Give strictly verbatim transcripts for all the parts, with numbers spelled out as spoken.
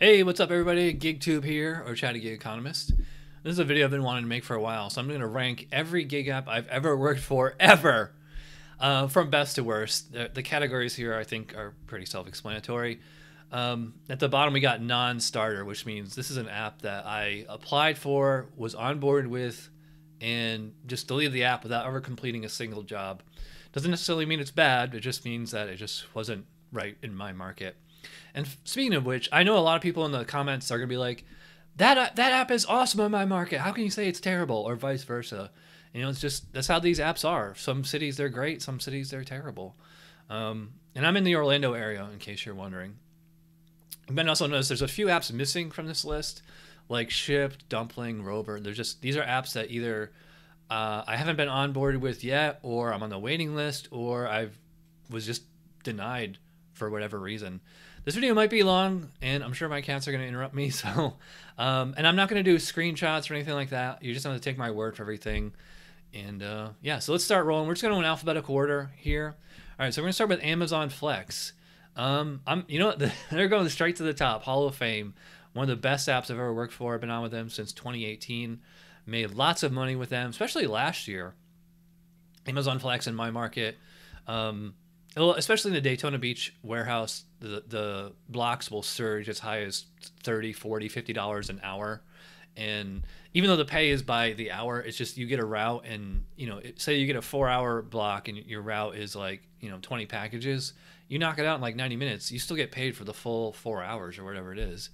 Hey, what's up everybody? GigTube here, or Chatty Gig Economist. This is a video I've been wanting to make for a while, so I'm going to rank every gig app I've ever worked for, ever, uh, from best to worst. The, the categories here, I think, are pretty self-explanatory. Um, at the bottom, we got non-starter, which means this is an app that I applied for, was onboarded with, and just deleted the app without ever completing a single job. Doesn't necessarily mean it's bad, it just means that it just wasn't right in my market. And speaking of which, I know a lot of people in the comments are going to be like, that that app is awesome in my market. How can you say it's terrible? Or vice versa. You know, it's just, that's how these apps are. Some cities, they're great. Some cities, they're terrible. Um, and I'm in the Orlando area, in case you're wondering. And then also notice there's a few apps missing from this list, like Shipt, Dumpling, Rover. They're just, these are apps that either uh, I haven't been onboarded with yet, or I'm on the waiting list, or I was just denied for whatever reason. This video might be long, and I'm sure my cats are going to interrupt me. So, um, and I'm not going to do screenshots or anything like that. You just have to take my word for everything. And uh, yeah, so let's start rolling. We're just going to go in alphabetical order here. All right, so we're going to start with Amazon Flex. Um, I'm, you know, they're going straight to the top. Hall of Fame, one of the best apps I've ever worked for. I've been on with them since twenty eighteen. Made lots of money with them, especially last year. Amazon Flex in my market. Um, Especially in the Daytona Beach warehouse, the, the blocks will surge as high as thirty, forty, fifty dollars an hour. And even though the pay is by the hour, it's just you get a route and, you know, it, say you get a four hour block and your route is like, you know, twenty packages. You knock it out in like ninety minutes. You still get paid for the full four hours or whatever it is.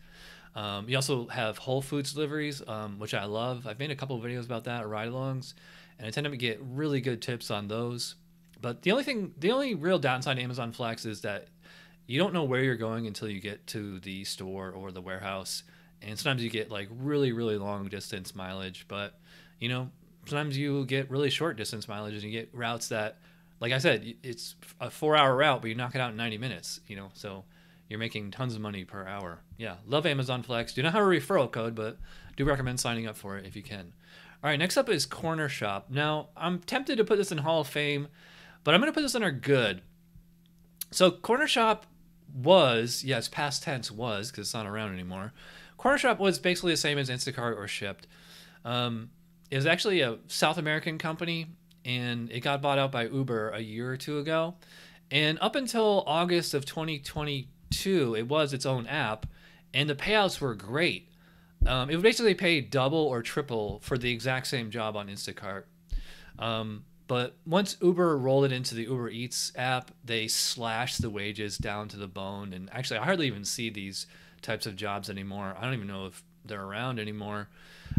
Um, you also have Whole Foods deliveries, um, which I love. I've made a couple of videos about that, ride-alongs, and I tend to get really good tips on those. But the only thing, the only real downside to Amazon Flex is that you don't know where you're going until you get to the store or the warehouse. And sometimes you get like really, really long distance mileage. But, you know, sometimes you get really short distance mileage and you get routes that, like I said, it's a four hour route, but you knock it out in ninety minutes, you know, so you're making tons of money per hour. Yeah, love Amazon Flex. Do not have a referral code, but do recommend signing up for it if you can. All right, next up is Cornershop. Now, I'm tempted to put this in Hall of Fame, but I'm going to put this under good. So Cornershop was, yes, past tense was, because it's not around anymore. Cornershop was basically the same as Instacart or Shipt. Um, it was actually a South American company, and it got bought out by Uber a year or two ago. And up until August of twenty twenty-two, it was its own app, and the payouts were great. Um, it would basically pay double or triple for the exact same job on Instacart. Um, But once Uber rolled it into the Uber Eats app, they slashed the wages down to the bone. And actually, I hardly even see these types of jobs anymore. I don't even know if they're around anymore.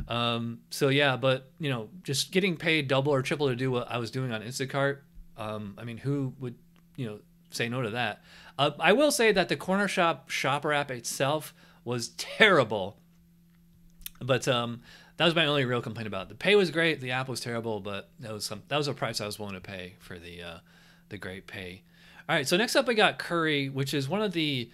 Um, so yeah, but you know, just getting paid double or triple to do what I was doing on Instacart. Um, I mean, who would, you know, say no to that? Uh, I will say that the Cornershop Shopper app itself was terrible. But um, that was my only real complaint about it. The pay was great, the app was terrible, but that was some that was a price I was willing to pay for the uh, the great pay. All right, so next up we got Curri, which is one of the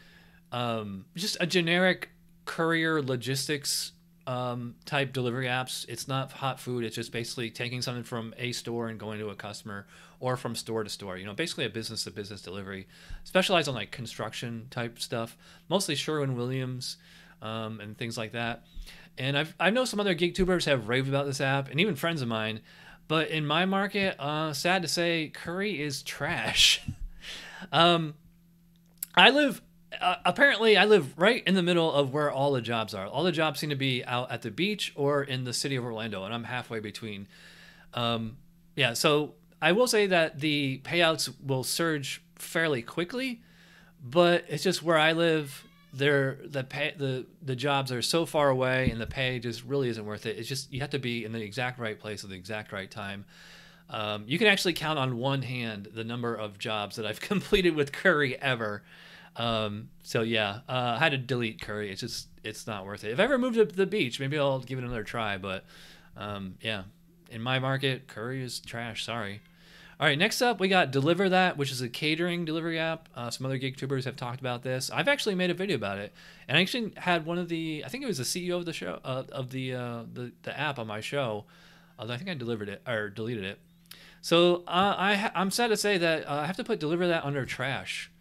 um, just a generic courier logistics um, type delivery apps. It's not hot food. It's just basically taking something from a store and going to a customer, or from store to store. You know, basically a business to business delivery. Specialized on like construction type stuff, mostly Sherwin-Williams um, and things like that. And I've, I know some other GigTubers have raved about this app, and even friends of mine. But in my market, uh, sad to say, Curri is trash. um, I live, uh, apparently, I live right in the middle of where all the jobs are. All the jobs seem to be out at the beach or in the city of Orlando, and I'm halfway between. Um, yeah, so I will say that the payouts will surge fairly quickly, but it's just where I live. They're, the, pay, the the jobs are so far away, and the pay just really isn't worth it. It's just you have to be in the exact right place at the exact right time. Um, you can actually count on one hand the number of jobs that I've completed with Curri ever. Um, so yeah, uh, I had to delete Curri. It's just it's not worth it. If I ever moved to the beach, maybe I'll give it another try. But um, yeah, in my market, Curri is trash. Sorry. All right, next up, we got Deliver That, which is a catering delivery app. Uh, some other GigTubers have talked about this. I've actually made a video about it, and I actually had one of the, I think it was the C E O of the show, uh, of the, uh, the the app on my show. Although I think I delivered it, or deleted it. So uh, I, I'm sad to say that uh, I have to put Deliver That under trash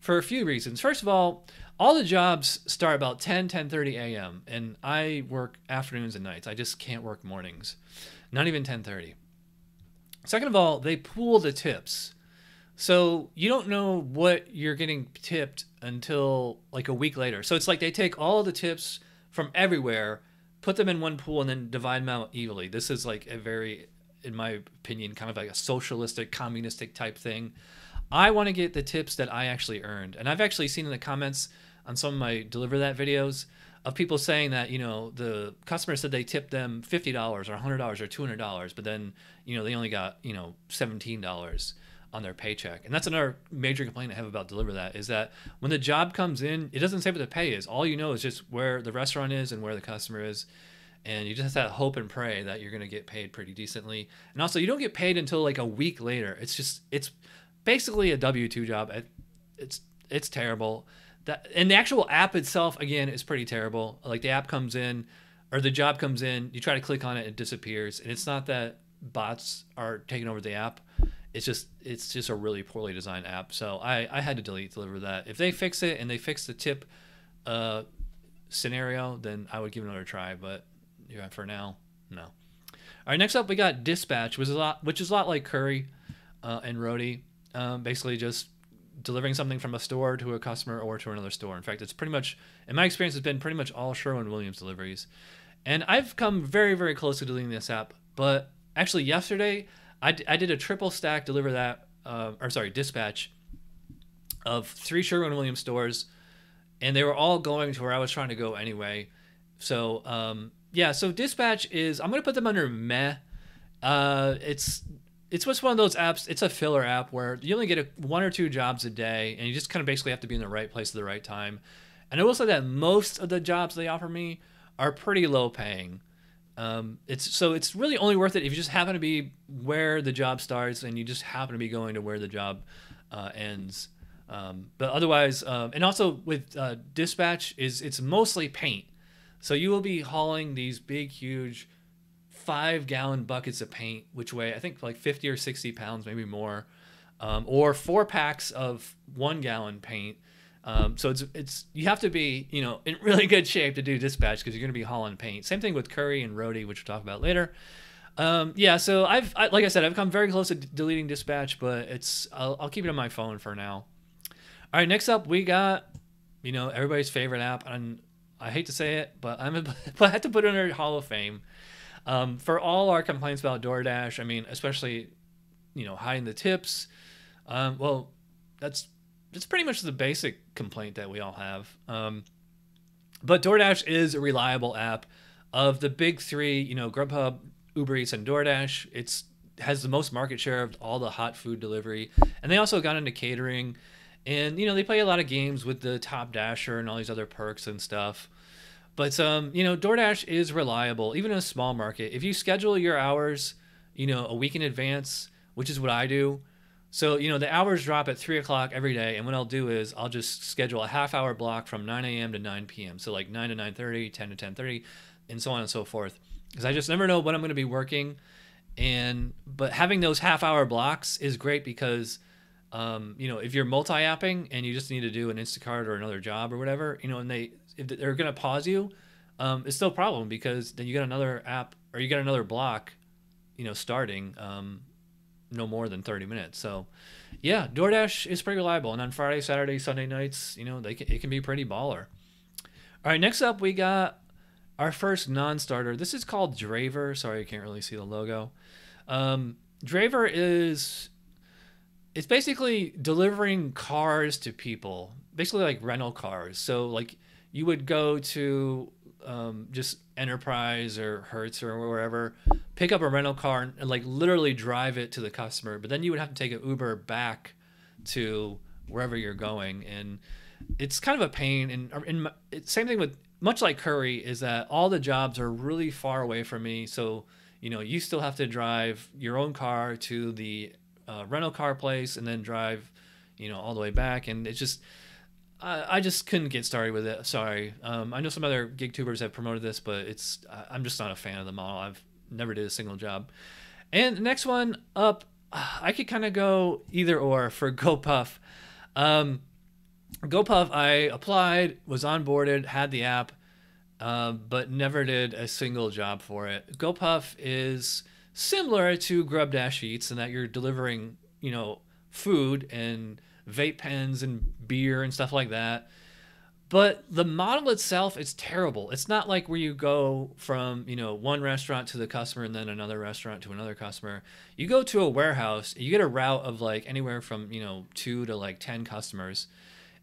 for a few reasons. First of all, all the jobs start about ten, ten thirty a m and I work afternoons and nights. I just can't work mornings, not even ten thirty. Second of all, they pool the tips. So you don't know what you're getting tipped until like a week later. So it's like they take all the tips from everywhere, put them in one pool, and then divide them out evenly. This is like a very, in my opinion, kind of like a socialistic, communistic type thing. I want to get the tips that I actually earned. And I've actually seen in the comments on some of my Deliver That videos of people saying that, you know, the customer said they tipped them fifty dollars or one hundred dollars or two hundred dollars, but then, you know, they only got, you know, seventeen dollars on their paycheck. And that's another major complaint I have about Deliver That, is that when the job comes in, it doesn't say what the pay is. All you know is just where the restaurant is and where the customer is. And you just have to hope and pray that you're going to get paid pretty decently. And also, you don't get paid until like a week later. It's just, it's basically a W two job. It's, it's terrible. That, and the actual app itself, again, is pretty terrible. Like the app comes in, or the job comes in, you try to click on it, it disappears. And it's not that bots are taking over the app. It's just, it's just a really poorly designed app. So I, I had to delete Deliver That. If they fix it and they fix the tip uh, scenario, then I would give it another try. But yeah, for now, no. All right, next up we got Dispatch, which is a lot, which is a lot like Curri uh, and Roadie, um, basically just delivering something from a store to a customer or to another store. In fact, it's pretty much, in my experience, it's been pretty much all Sherwin-Williams deliveries. And I've come very, very close to deleting this app. But actually yesterday, I, d I did a triple stack Deliver That, uh, or sorry, Dispatch of three Sherwin-Williams stores. And they were all going to where I was trying to go anyway. So, um, yeah, so Dispatch is, I'm going to put them under meh. Uh, it's it's just one of those apps, it's a filler app where you only get a, one or two jobs a day, and you just kind of basically have to be in the right place at the right time. And I will say that most of the jobs they offer me are pretty low paying. Um, it's so it's really only worth it if you just happen to be where the job starts and you just happen to be going to where the job uh, ends. Um, but otherwise, um, and also with uh, Dispatch, is it's mostly paint. So you will be hauling these big, huge five gallon buckets of paint, which weigh, I think like fifty or sixty pounds, maybe more, um, or four packs of one gallon paint. Um, so it's, it's, you have to be, you know, in really good shape to do Dispatch, cause you're going to be hauling paint. Same thing with Curri and Roadie, which we'll talk about later. Um, yeah. So I've, I, like I said, I've come very close to d deleting Dispatch, but it's, I'll, I'll keep it on my phone for now. All right. Next up we got, you know, everybody's favorite app, and I hate to say it, but I'm a, but I have to put it under Hall of Fame um, for all our complaints about DoorDash. I mean, especially, you know, hiding the tips. Um, well, that's that's pretty much the basic complaint that we all have. Um, but DoorDash is a reliable app of the big three. You know, GrubHub, Uber Eats, and DoorDash. It's has the most market share of all the hot food delivery, and they also got into catering. And, you know, they play a lot of games with the Top Dasher and all these other perks and stuff. But, um, you know, DoorDash is reliable, even in a small market. If you schedule your hours, you know, a week in advance, which is what I do. So, you know, the hours drop at three o'clock every day. And what I'll do is I'll just schedule a half hour block from nine a m to nine p m So like nine to nine thirty, ten to ten thirty, and so on and so forth. Because I just never know when I'm going to be working. And but having those half hour blocks is great because Um, you know, if you're multi-apping and you just need to do an Instacart or another job or whatever, you know, and they, if they're going to pause you, um, it's still a problem because then you got another app or you got another block, you know, starting, um, no more than thirty minutes. So yeah, DoorDash is pretty reliable. And on Friday, Saturday, Sunday nights, you know, they can, it can be pretty baller. All right. Next up, we got our first non-starter. This is called Draver. Sorry, you can't really see the logo. Um, Draver is, it's basically delivering cars to people, basically like rental cars. So like you would go to um, just Enterprise or Hertz or wherever, pick up a rental car and, and like literally drive it to the customer. But then you would have to take an Uber back to wherever you're going. And it's kind of a pain. And, and it's same thing with, much like Curri, is that all the jobs are really far away from me. So, you know, you still have to drive your own car to the Uh, rental car place and then drive, you know, all the way back. And it's just, I, I just couldn't get started with it. Sorry. Um, I know some other gig tubers have promoted this, but it's, I'm just not a fan of the model. I've never did a single job. And the next one up, I could kind of go either or for GoPuff. Um, GoPuff, I applied, was onboarded, had the app, uh, but never did a single job for it. GoPuff is similar to GrubDash Eats in that you're delivering, you know, food and vape pens and beer and stuff like that. But the model itself is terrible. It's not like where you go from, you know, one restaurant to the customer and then another restaurant to another customer. You go to a warehouse, you get a route of like anywhere from, you know, two to like ten customers.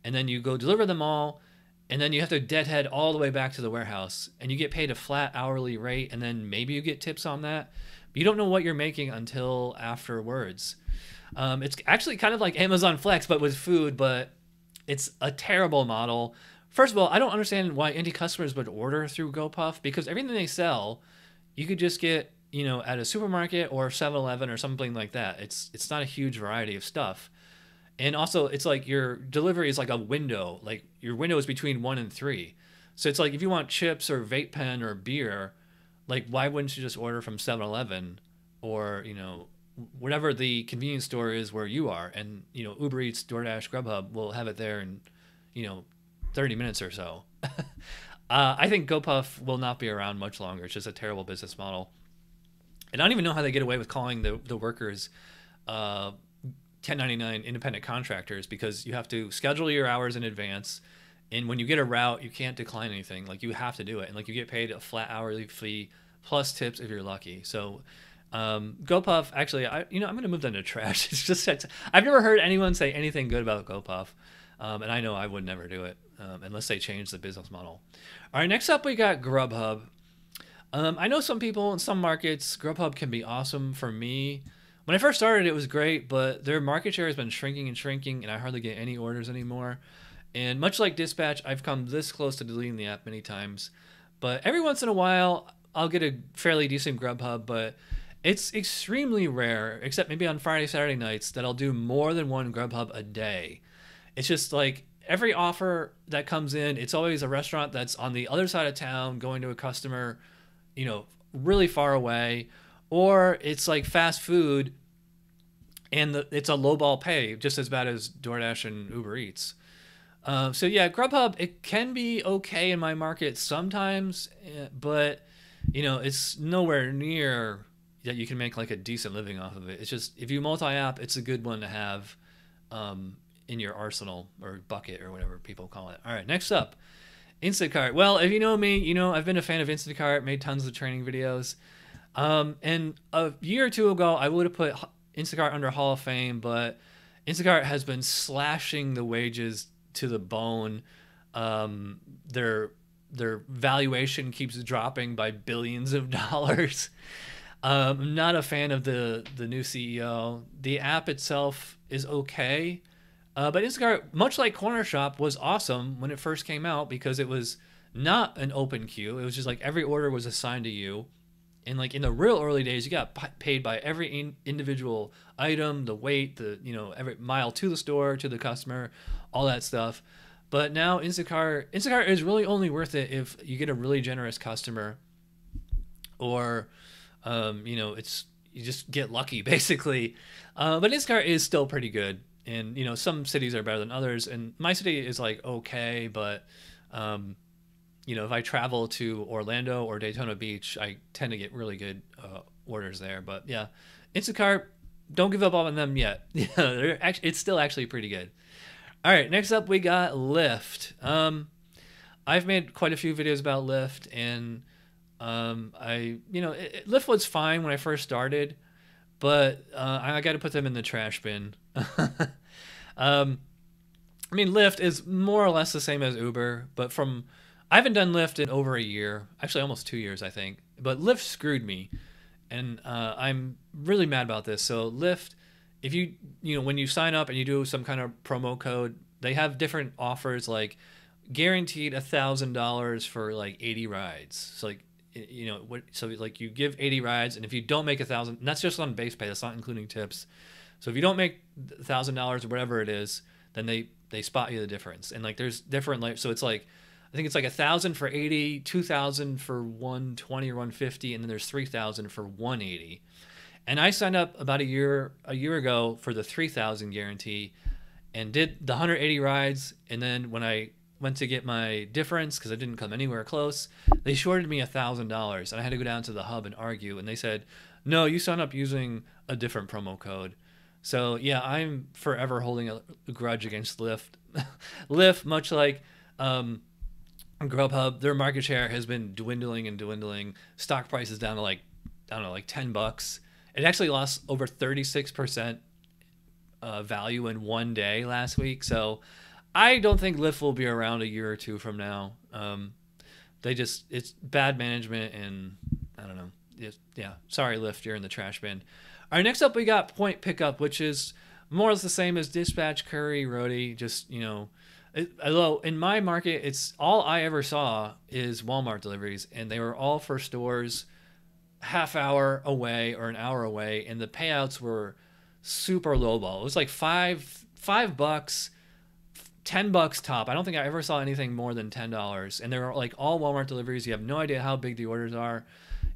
And then you go deliver them all. And then you have to deadhead all the way back to the warehouse. And you get paid a flat hourly rate. And then maybe you get tips on that. But you don't know what you're making until afterwards. Um, it's actually kind of like Amazon Flex, but with food. But it's a terrible model. First of all, I don't understand why indie customers would order through GoPuff, because everything they sell, you could just get, you know, at a supermarket or seven eleven or something like that. It's it's not a huge variety of stuff. And also, it's like your delivery is like a window. Like, your window is between one and three. So it's like if you want chips or vape pen or beer, like, why wouldn't you just order from seven eleven or, you know, whatever the convenience store is where you are? And, you know, Uber Eats, DoorDash, GrubHub will have it there in, you know, thirty minutes or so. uh, I think GoPuff will not be around much longer. It's just a terrible business model. And I don't even know how they get away with calling the, the workers uh, ten ninety-nine independent contractors, because you have to schedule your hours in advance. And when you get a route, you can't decline anything. Like, you have to do it. And like, you get paid a flat hourly fee plus tips if you're lucky. So um, GoPuff, actually, I, you know, I'm going to move them to trash. It's just, I've never heard anyone say anything good about GoPuff. Um, and I know I would never do it. Um, unless they change the business model. All right, next up we got GrubHub. Um, I know some people in some markets, GrubHub can be awesome. For me, when I first started, it was great, but their market share has been shrinking and shrinking, and I hardly get any orders anymore. And much like Dispatch, I've come this close to deleting the app many times. But every once in a while, I'll get a fairly decent GrubHub, but it's extremely rare, except maybe on Friday, Saturday nights, that I'll do more than one GrubHub a day. It's just like, every offer that comes in, it's always a restaurant that's on the other side of town going to a customer, you know, really far away, or it's like fast food and the, it's a lowball pay, just as bad as DoorDash and Uber Eats. Uh, so yeah, GrubHub, it can be okay in my market sometimes, but you know, it's nowhere near that you can make like a decent living off of it. It's just, if you multi-app, it's a good one to have. Um, in your arsenal or bucket or whatever people call it. All right, next up, Instacart. Well, if you know me, you know I've been a fan of Instacart, made tons of training videos. Um, and a year or two ago, I would have put Instacart under Hall of Fame, but Instacart has been slashing the wages to the bone. Um, their, their valuation keeps dropping by billions of dollars. um, I'm not a fan of the, the new C E O. The app itself is okay. Uh, but Instacart, much like Cornershop, was awesome when it first came out, because it was not an open queue. It was just like every order was assigned to you. And like in the real early days, you got paid by every in individual item, the weight, the, you know, every mile to the store, to the customer, all that stuff. But now Instacart, Instacart is really only worth it if you get a really generous customer, or, um, you know, it's, you just get lucky basically. Uh, but Instacart is still pretty good. And, you know, some cities are better than others. And my city is, like, okay. But, um, you know, if I travel to Orlando or Daytona Beach, I tend to get really good uh, orders there. But, yeah, Instacart, don't give up on them yet. Yeah, they're actually, it's still actually pretty good. All right, next up we got Lyft. Um, I've made quite a few videos about Lyft. And, um, I, you know, it, Lyft was fine when I first started. But uh, I got to put them in the trash bin. um, I mean, Lyft is more or less the same as Uber, but from, I haven't done Lyft in over a year, actually almost two years, I think. But Lyft screwed me, and uh, I'm really mad about this. So Lyft, if you, you know, when you sign up and you do some kind of promo code, they have different offers, like guaranteed a thousand dollars for like eighty rides. So like, you know what, so like you give eighty rides, and if you don't make a thousand, that's just on base pay, that's not including tips. So if you don't make a thousand dollars or whatever it is, then they they spot you the difference. And like there's different, like, so it's like I think it's like a thousand for eighty, two thousand for one twenty or one fifty, and then there's three thousand for one eighty. And I signed up about a year a year ago for the three thousand guarantee, and did the one hundred eighty rides. And then when I went to get my difference, because I didn't come anywhere close, they shorted me one thousand dollars. And I had to go down to the hub and argue. And they said, no, you signed up using a different promo code. So, yeah, I'm forever holding a grudge against Lyft. Lyft, much like um, GrubHub, their market share has been dwindling and dwindling. Stock price is down to like, I don't know, like ten bucks. It actually lost over thirty-six percent uh, value in one day last week. So I don't think Lyft will be around a year or two from now. Um, they just, it's bad management and I don't know. It, yeah, sorry, Lyft, you're in the trash bin. All right, next up we got Point Pickup, which is more or less the same as Dispatch, Curri, Roadie. Just, you know, it, although in my market, it's all I ever saw is Walmart deliveries, and they were all for stores half hour away or an hour away, and the payouts were super lowball. It was like five, five bucks, ten bucks top. I don't think I ever saw anything more than ten dollars, and they were like all Walmart deliveries. You have no idea how big the orders are.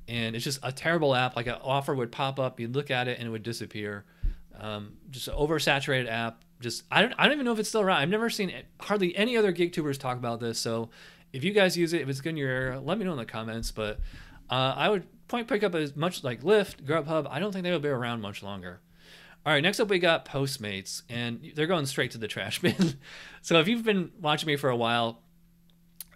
And it's just a terrible app. Like an offer would pop up, you'd look at it, and it would disappear. Um, just an oversaturated app. Just I don't I don't even know if it's still around. I've never seen it, hardly any other GigTubers talk about this. So if you guys use it, if it's good in your area, let me know in the comments. But uh, I would Point Pickup as much like Lyft, GrubHub. I don't think they will be around much longer. All right, next up we got Postmates, and they're going straight to the trash bin. So if you've been watching me for a while,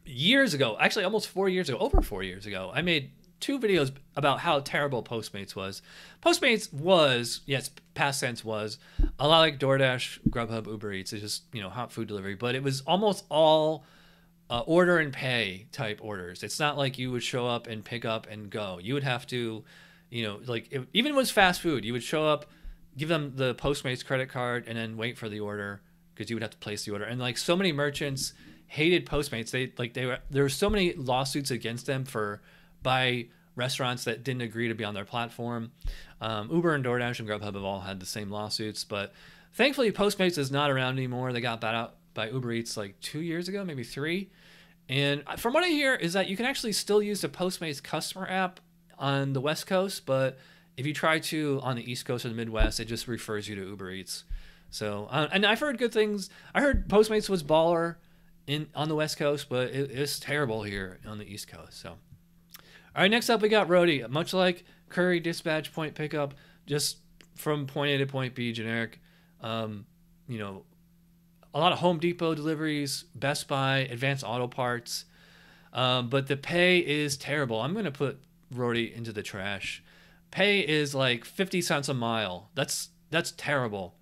years ago, actually almost four years ago, over four years ago, I made two videos about how terrible Postmates was. Postmates was, yes, past tense was, a lot like DoorDash, GrubHub, Uber Eats. It's just, you know, hot food delivery. But it was almost all uh, order and pay type orders. It's not like you would show up and pick up and go. You would have to, you know, like, it, even if it was fast food, you would show up, give them the Postmates credit card, and then wait for the order because you would have to place the order. And, like, so many merchants hated Postmates. They, like, they were, there were so many lawsuits against them for, by restaurants that didn't agree to be on their platform. Um, Uber and DoorDash and GrubHub have all had the same lawsuits, but thankfully Postmates is not around anymore. They got bought out by Uber Eats like two years ago, maybe three. And from what I hear is that you can actually still use the Postmates customer app on the West Coast, but if you try to on the East Coast or the Midwest, it just refers you to Uber Eats. So, uh, and I've heard good things. I heard Postmates was baller in on the West Coast, but it, it's terrible here on the East Coast, so. All right, next up we got Roadie. Much like Curri, Dispatch, Point Pickup, just from point A to point B, generic. Um, you know, a lot of Home Depot deliveries, Best Buy, Advanced Auto Parts. Um, but the pay is terrible. I'm going to put Roadie into the trash. Pay is like fifty cents a mile. That's that's terrible.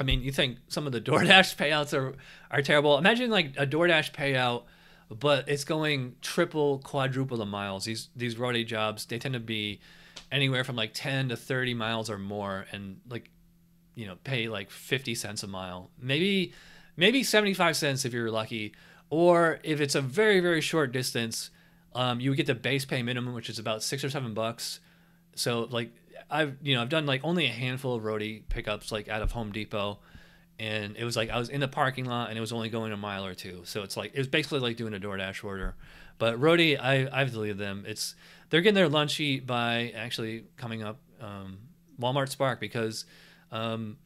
I mean, you think some of the DoorDash payouts are, are terrible. Imagine like a DoorDash payout, but it's going triple, quadruple the miles. These these Roadie jobs, they tend to be anywhere from like ten to thirty miles or more, and like, you know, pay like fifty cents a mile, maybe maybe seventy-five cents if you're lucky, or if it's a very very short distance, um, you would get the base pay minimum, which is about six or seven bucks. So like I've you know I've done like only a handful of Roadie pickups like out of Home Depot. And it was like I was in the parking lot, and it was only going a mile or two. So it's like it was basically like doing a DoorDash order. But Roadie, I I've deleted them. It's they're getting their lunch eat by actually coming up um, Walmart Spark, because um,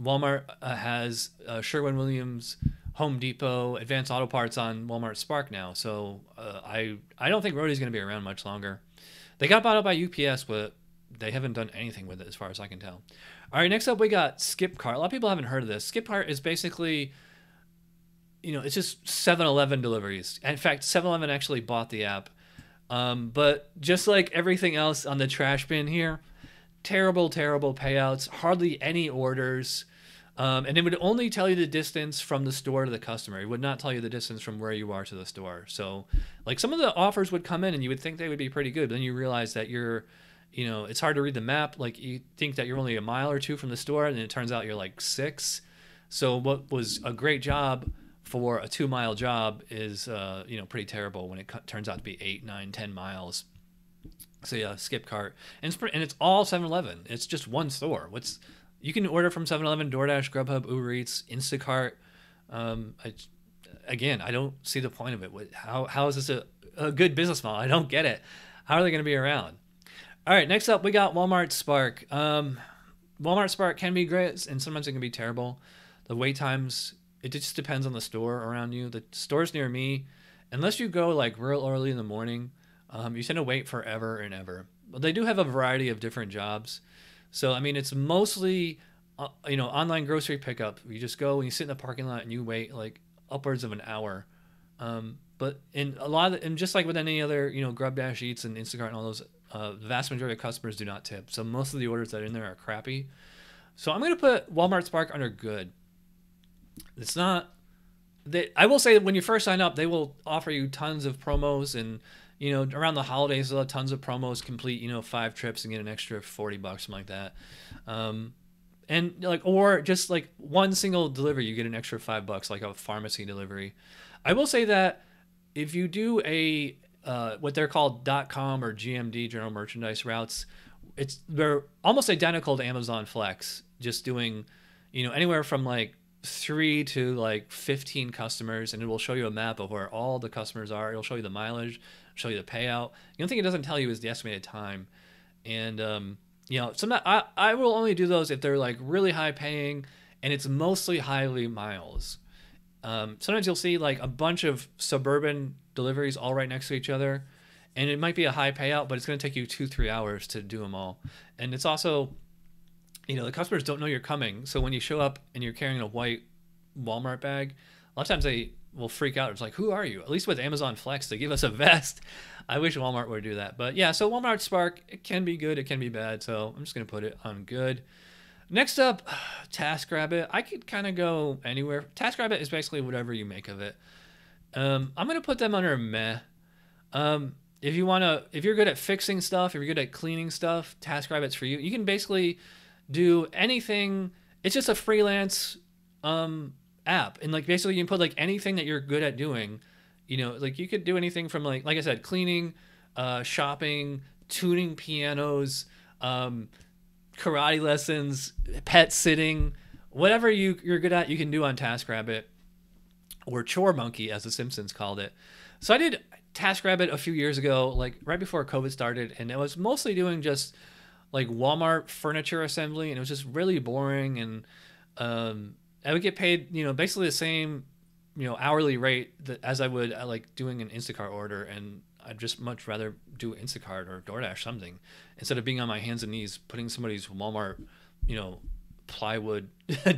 Walmart uh, has uh, Sherwin-Williams, Home Depot, Advanced Auto Parts on Walmart Spark now. So uh, I I don't think Roadie's going to be around much longer. They got bought out by U P S, but they haven't done anything with it as far as I can tell. All right, next up we got SkipCart. A lot of people haven't heard of this. SkipCart is basically, you know, it's just seven eleven deliveries. In fact, seven eleven actually bought the app. Um, but just like everything else on the trash bin here, terrible, terrible payouts, hardly any orders. Um, and it would only tell you the distance from the store to the customer. It would not tell you the distance from where you are to the store. So like some of the offers would come in and you would think they would be pretty good, but then you realize that you're, you know, it's hard to read the map. Like you think that you're only a mile or two from the store, and it turns out you're like six. So what was a great job for a two mile job is, uh, you know, pretty terrible when it turns out to be eight, nine, ten miles. So yeah, SkipCart. And it's, and it's all seven eleven. It's just one store. What's, you can order from seven eleven, DoorDash, GrubHub, Uber Eats, Instacart. Um, I, again, I don't see the point of it. How, how is this a, a good business model? I don't get it. How are they going to be around? All right, next up we got Walmart Spark. Um, Walmart Spark can be great, and sometimes it can be terrible. The wait times, it just depends on the store around you. The stores near me, unless you go like real early in the morning, um, you tend to wait forever and ever. But they do have a variety of different jobs. So, I mean, it's mostly, uh, you know, online grocery pickup. You just go and you sit in the parking lot and you wait like upwards of an hour. Um, but in a lot of, and just like with any other, you know, GrubDash Eats and Instacart and all those, uh, the vast majority of customers do not tip. So most of the orders that are in there are crappy. So I'm going to put Walmart Spark under good. It's not, they, I will say that when you first sign up, they will offer you tons of promos, and, you know, around the holidays, they'll have tons of promos, complete, you know, five trips and get an extra forty bucks, something like that. Um, and like, or just like one single delivery, you get an extra five bucks, like a pharmacy delivery. I will say that if you do a, uh, what they're called dot com or G M D, general merchandise routes, it's, they're almost identical to Amazon Flex, just doing, you know, anywhere from like three to like fifteen customers, and it will show you a map of where all the customers are. It'll show you the mileage, show you the payout. The only thing it doesn't tell you is the estimated time. And, um, you know, some, I, I will only do those if they're like really high paying and it's mostly highly miles. Um, sometimes you'll see like a bunch of suburban deliveries all right next to each other, and it might be a high payout, but it's going to take you two, three hours to do them all. And it's also, you know, the customers don't know you're coming. So when you show up and you're carrying a white Walmart bag, a lot of times they will freak out. It's like, who are you? At least with Amazon Flex, they give us a vest. I wish Walmart would do that. But yeah, so Walmart Spark, it can be good, it can be bad. So I'm just going to put it on good. Next up, TaskRabbit. I could kind of go anywhere. TaskRabbit is basically whatever you make of it. Um, I'm going to put them under meh. Um, if you want to, if you're good at fixing stuff, if you're good at cleaning stuff, TaskRabbit's for you. You can basically do anything. It's just a freelance um, app. And like basically you can put like anything that you're good at doing. You know, like you could do anything from like, like I said, cleaning, uh, shopping, tuning pianos, um, karate lessons, pet sitting, whatever you, you're good at, you can do on TaskRabbit, or Chore Monkey, as The Simpsons called it. So I did TaskRabbit a few years ago, like right before COVID started, and I was mostly doing just like Walmart furniture assembly, and it was just really boring. And um, I would get paid, you know, basically the same, you know, hourly rate that, as I would uh, like doing an Instacart order, and I'd just much rather do Instacart or DoorDash something instead of being on my hands and knees putting somebody's Walmart, you know, plywood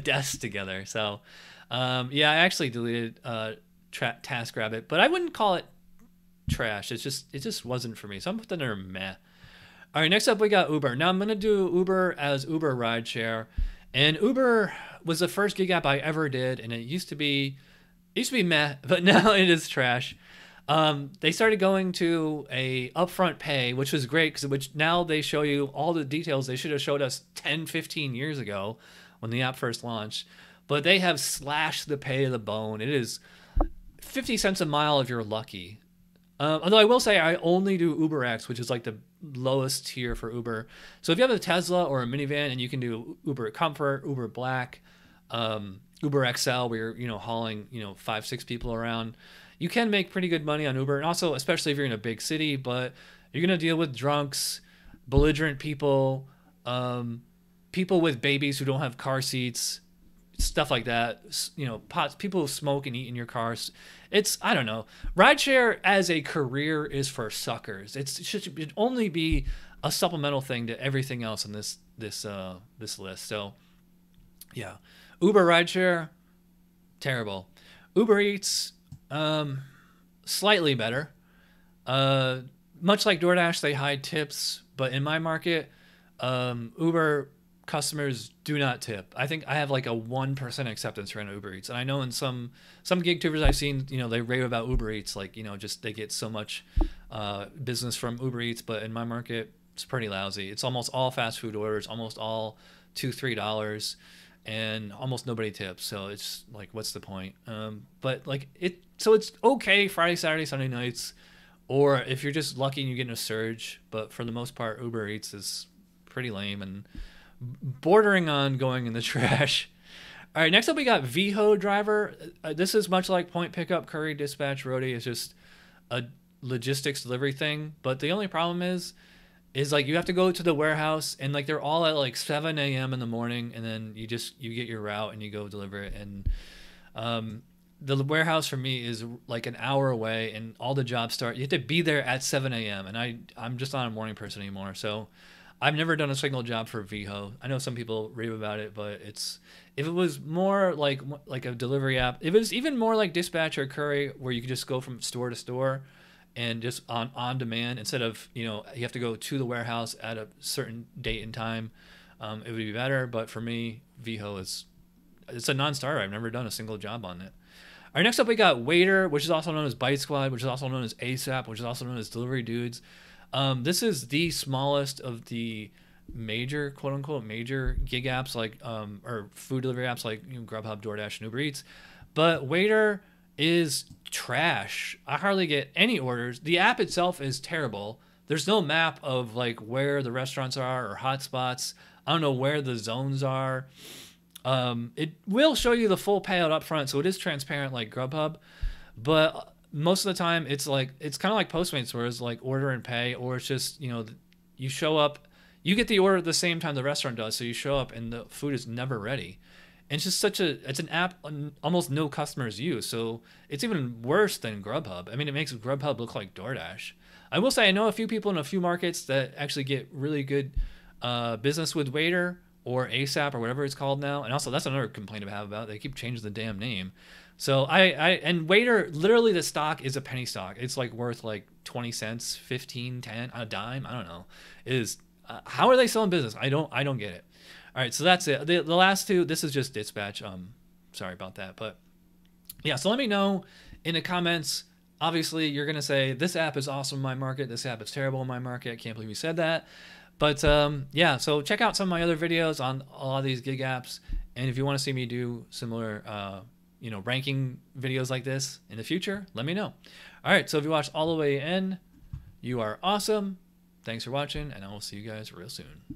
desk together. So, um, yeah, I actually deleted uh, TaskRabbit, but I wouldn't call it trash. It's just, it just wasn't for me. So I'm putting there meh. All right, next up we got Uber. Now I'm gonna do Uber as Uber Rideshare, and Uber was the first gig app I ever did, and it used to be, it used to be meh, but now it is trash. Um, they started going to a upfront pay, which was great, because which now they show you all the details they should have showed us ten, fifteen years ago when the app first launched. But they have slashed the pay to the bone. It is fifty cents a mile if you're lucky. Um, although I will say I only do UberX, which is like the lowest tier for Uber. So if you have a Tesla or a minivan, and you can do Uber Comfort, Uber Black, um, Uber X L, where you're, you know, hauling, you know, five, six people around. You can make pretty good money on Uber, and also, especially if you're in a big city, but you're going to deal with drunks, belligerent people, um, people with babies who don't have car seats, stuff like that. You know, pots, people who smoke and eat in your cars. It's, I don't know. Rideshare as a career is for suckers. It's, it should, it should only be a supplemental thing to everything else in this, this, uh, this list. So yeah, Uber Rideshare, terrible. Uber Eats, Um, slightly better. Uh, much like DoorDash, they hide tips, but in my market, um, Uber customers do not tip. I think I have like a one percent acceptance rate on Uber Eats. And I know in some, some gig tubers I've seen, you know, they rave about Uber Eats, like, you know, just, they get so much, uh, business from Uber Eats, but in my market, it's pretty lousy. It's almost all fast food orders, almost all two, three dollars. And almost nobody tips, so it's like, what's the point? Um, but like it, so it's okay Friday, Saturday, Sunday nights, or if you're just lucky and you get in a surge. But for the most part, Uber Eats is pretty lame and bordering on going in the trash. All right, next up we got Veho Driver. Uh, this is much like Point Pickup, Curri, Dispatch, Roadie. It's just a logistics delivery thing. But the only problem is, is like you have to go to the warehouse, and like they're all at like seven a.m. in the morning, and then you just you get your route and you go deliver it. And um, the warehouse for me is like an hour away, and all the jobs start. You have to be there at seven a.m. and I I'm just not a morning person anymore. So I've never done a single job for Veho. I know some people rave about it, but it's if it was more like like a delivery app, if it was even more like Dispatch or Curri, where you could just go from store to store and just on, on demand, instead of, you know, you have to go to the warehouse at a certain date and time, um, it would be better. But for me, Veho is, it's a non-starter. I've never done a single job on it. All right, next up we got Waitr, which is also known as Bite Squad, which is also known as ASAP, which is also known as Delivery Dudes. Um, this is the smallest of the major, quote unquote, major gig apps like, um, or food delivery apps like, you know, GrubHub, DoorDash, and Uber Eats. But Waitr is trash. I hardly get any orders. The app itself is terrible. There's no map of like where the restaurants are or hotspots. I don't know where the zones are. Um, it will show you the full payout up front, so it is transparent like GrubHub, but most of the time it's like it's kind of like Postmates, where it's like order and pay, or it's just, you know, you show up, you get the order at the same time the restaurant does, so you show up and the food is never ready. And it's just such a, it's an app almost no customers use. So it's even worse than GrubHub. I mean, it makes GrubHub look like DoorDash. I will say, I know a few people in a few markets that actually get really good uh, business with Waitr or ASAP or whatever it's called now. And also that's another complaint I have about it. They keep changing the damn name. So I, I, and Waitr, literally the stock is a penny stock. It's like worth like twenty cents, fifteen, ten, a dime. I don't know. It is, uh, how are they selling business? I don't, I don't get it. All right, so that's it. The, the last two, this is just Dispatch. Um, sorry about that. But yeah, so let me know in the comments. Obviously, you're going to say, this app is awesome in my market. This app is terrible in my market. I can't believe you said that. But um, yeah, so check out some of my other videos on a lot of these gig apps. And if you want to see me do similar, uh, you know, ranking videos like this in the future, let me know. All right, so if you watched all the way in, you are awesome. Thanks for watching, and I will see you guys real soon.